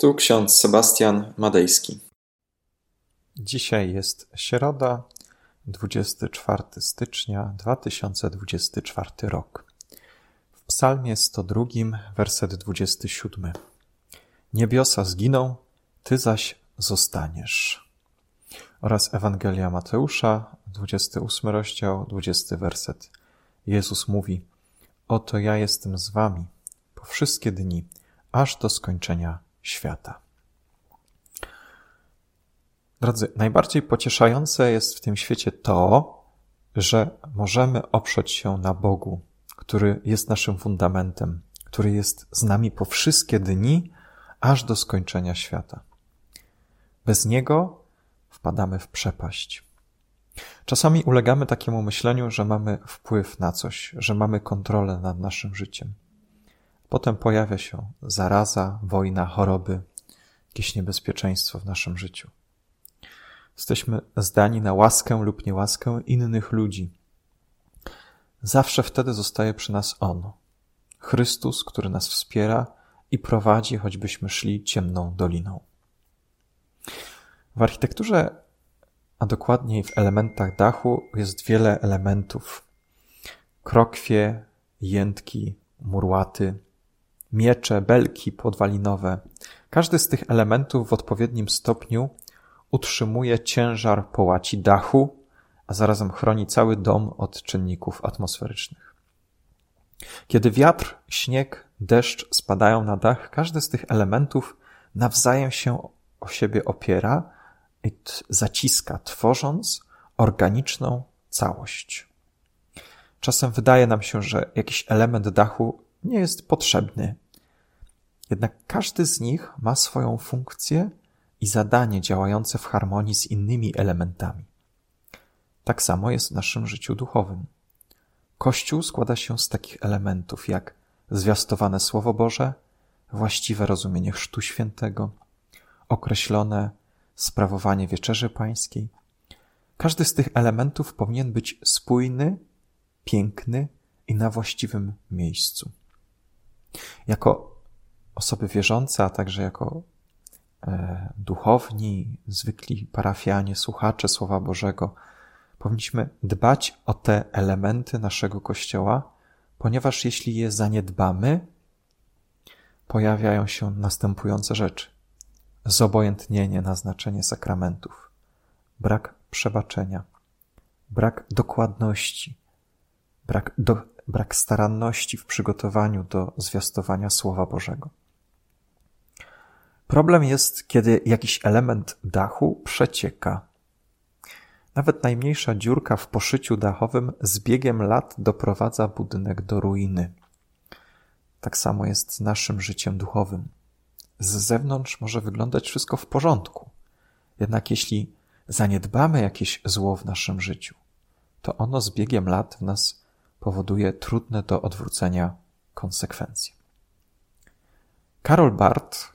Tu ksiądz Sebastian Madejski. Dzisiaj jest środa, 24 stycznia 2024 rok. W psalmie 102, werset 27. Niebiosa zginą, Ty zaś zostaniesz. Oraz Ewangelia Mateusza, 28 rozdział, 20 werset. Jezus mówi: Oto ja jestem z wami po wszystkie dni, aż do skończenia świata. Drodzy, najbardziej pocieszające jest w tym świecie to, że możemy oprzeć się na Bogu, który jest naszym fundamentem, który jest z nami po wszystkie dni, aż do skończenia świata. Bez Niego wpadamy w przepaść. Czasami ulegamy takiemu myśleniu, że mamy wpływ na coś, że mamy kontrolę nad naszym życiem. Potem pojawia się zaraza, wojna, choroby, jakieś niebezpieczeństwo w naszym życiu. Jesteśmy zdani na łaskę lub niełaskę innych ludzi. Zawsze wtedy zostaje przy nas On, Chrystus, który nas wspiera i prowadzi, choćbyśmy szli ciemną doliną. W architekturze, a dokładniej w elementach dachu, jest wiele elementów. Krokwie, jętki, murłaty, miecze, belki podwalinowe. Każdy z tych elementów w odpowiednim stopniu utrzymuje ciężar połaci dachu, a zarazem chroni cały dom od czynników atmosferycznych. Kiedy wiatr, śnieg, deszcz spadają na dach, każdy z tych elementów nawzajem się o siebie opiera i zaciska, tworząc organiczną całość. Czasem wydaje nam się, że jakiś element dachu nie jest potrzebny. Jednak każdy z nich ma swoją funkcję i zadanie działające w harmonii z innymi elementami. Tak samo jest w naszym życiu duchowym. Kościół składa się z takich elementów jak zwiastowane Słowo Boże, właściwe rozumienie Chrztu Świętego, określone sprawowanie Wieczerzy Pańskiej. Każdy z tych elementów powinien być spójny, piękny i na właściwym miejscu. Jako osoby wierzące, a także jako duchowni, zwykli parafianie, słuchacze Słowa Bożego, powinniśmy dbać o te elementy naszego Kościoła, ponieważ jeśli je zaniedbamy, pojawiają się następujące rzeczy: zobojętnienie na znaczenie sakramentów, brak przebaczenia, brak dokładności, brak staranności w przygotowaniu do zwiastowania Słowa Bożego. Problem jest, kiedy jakiś element dachu przecieka. Nawet najmniejsza dziurka w poszyciu dachowym z biegiem lat doprowadza budynek do ruiny. Tak samo jest z naszym życiem duchowym. Z zewnątrz może wyglądać wszystko w porządku. Jednak jeśli zaniedbamy jakieś zło w naszym życiu, to ono z biegiem lat w nas powoduje trudne do odwrócenia konsekwencje. Karol Barth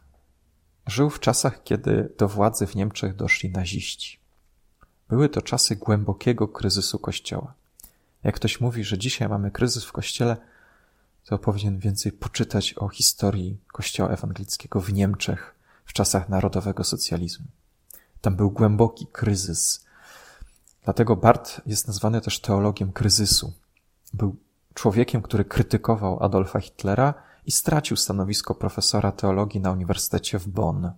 żył w czasach, kiedy do władzy w Niemczech doszli naziści. Były to czasy głębokiego kryzysu Kościoła. Jak ktoś mówi, że dzisiaj mamy kryzys w Kościele, to powinien więcej poczytać o historii Kościoła ewangelickiego w Niemczech w czasach narodowego socjalizmu. Tam był głęboki kryzys. Dlatego Barth jest nazwany też teologiem kryzysu. Był człowiekiem, który krytykował Adolfa Hitlera i stracił stanowisko profesora teologii na Uniwersytecie w Bonn.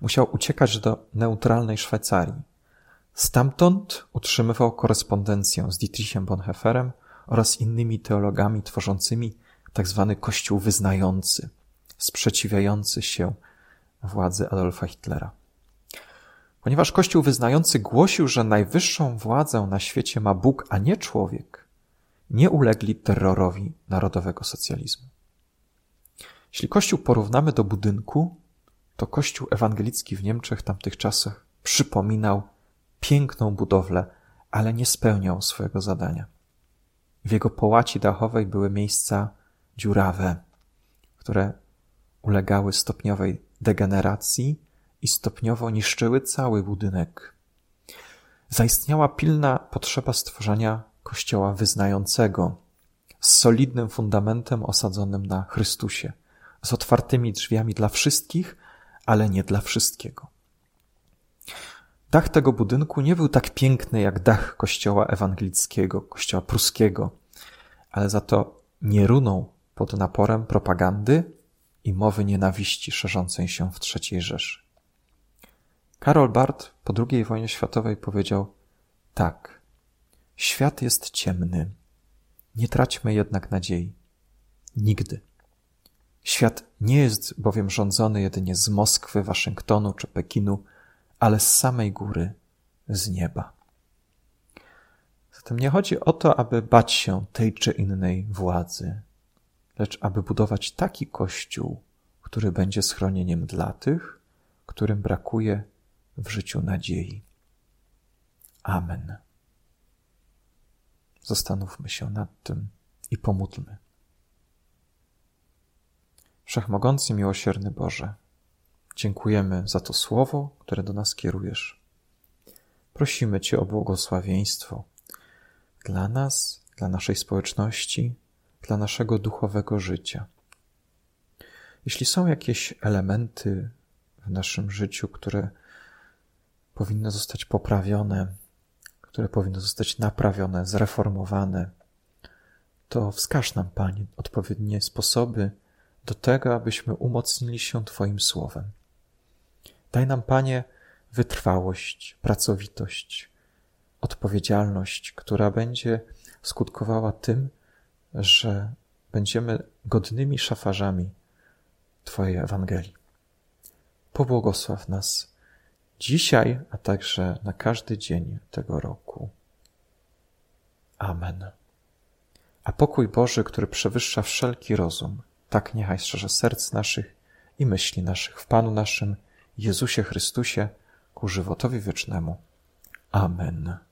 Musiał uciekać do neutralnej Szwajcarii. Stamtąd utrzymywał korespondencję z Dietrichem Bonhoefferem oraz innymi teologami tworzącymi tzw. Kościół Wyznający, sprzeciwiający się władzy Adolfa Hitlera. Ponieważ Kościół Wyznający głosił, że najwyższą władzę na świecie ma Bóg, a nie człowiek, nie ulegli terrorowi narodowego socjalizmu. Jeśli Kościół porównamy do budynku, to Kościół ewangelicki w Niemczech w tamtych czasach przypominał piękną budowlę, ale nie spełniał swojego zadania. W jego połaci dachowej były miejsca dziurawe, które ulegały stopniowej degeneracji i stopniowo niszczyły cały budynek. Zaistniała pilna potrzeba stworzenia Kościoła wyznającego, z solidnym fundamentem osadzonym na Chrystusie, z otwartymi drzwiami dla wszystkich, ale nie dla wszystkiego. Dach tego budynku nie był tak piękny jak dach kościoła ewangelickiego, kościoła pruskiego, ale za to nie runął pod naporem propagandy i mowy nienawiści szerzącej się w III Rzeszy. Karol Barth po II wojnie światowej powiedział: tak, świat jest ciemny, nie traćmy jednak nadziei. Nigdy. Świat nie jest bowiem rządzony jedynie z Moskwy, Waszyngtonu czy Pekinu, ale z samej góry, z nieba. Zatem nie chodzi o to, aby bać się tej czy innej władzy, lecz aby budować taki Kościół, który będzie schronieniem dla tych, którym brakuje w życiu nadziei. Amen. Zastanówmy się nad tym i pomódlmy. Wszechmogący, miłosierny Boże, dziękujemy za to słowo, które do nas kierujesz. Prosimy Cię o błogosławieństwo dla nas, dla naszej społeczności, dla naszego duchowego życia. Jeśli są jakieś elementy w naszym życiu, które powinny zostać poprawione, które powinny zostać naprawione, zreformowane, to wskaż nam, Panie, odpowiednie sposoby do tego, abyśmy umocnili się Twoim słowem. Daj nam, Panie, wytrwałość, pracowitość, odpowiedzialność, która będzie skutkowała tym, że będziemy godnymi szafarzami Twojej Ewangelii. Pobłogosław nas dzisiaj, a także na każdy dzień tego roku. Amen. A pokój Boży, który przewyższa wszelki rozum, tak niechaj strzeże serc naszych i myśli naszych w Panu naszym, Jezusie Chrystusie, ku żywotowi wiecznemu. Amen.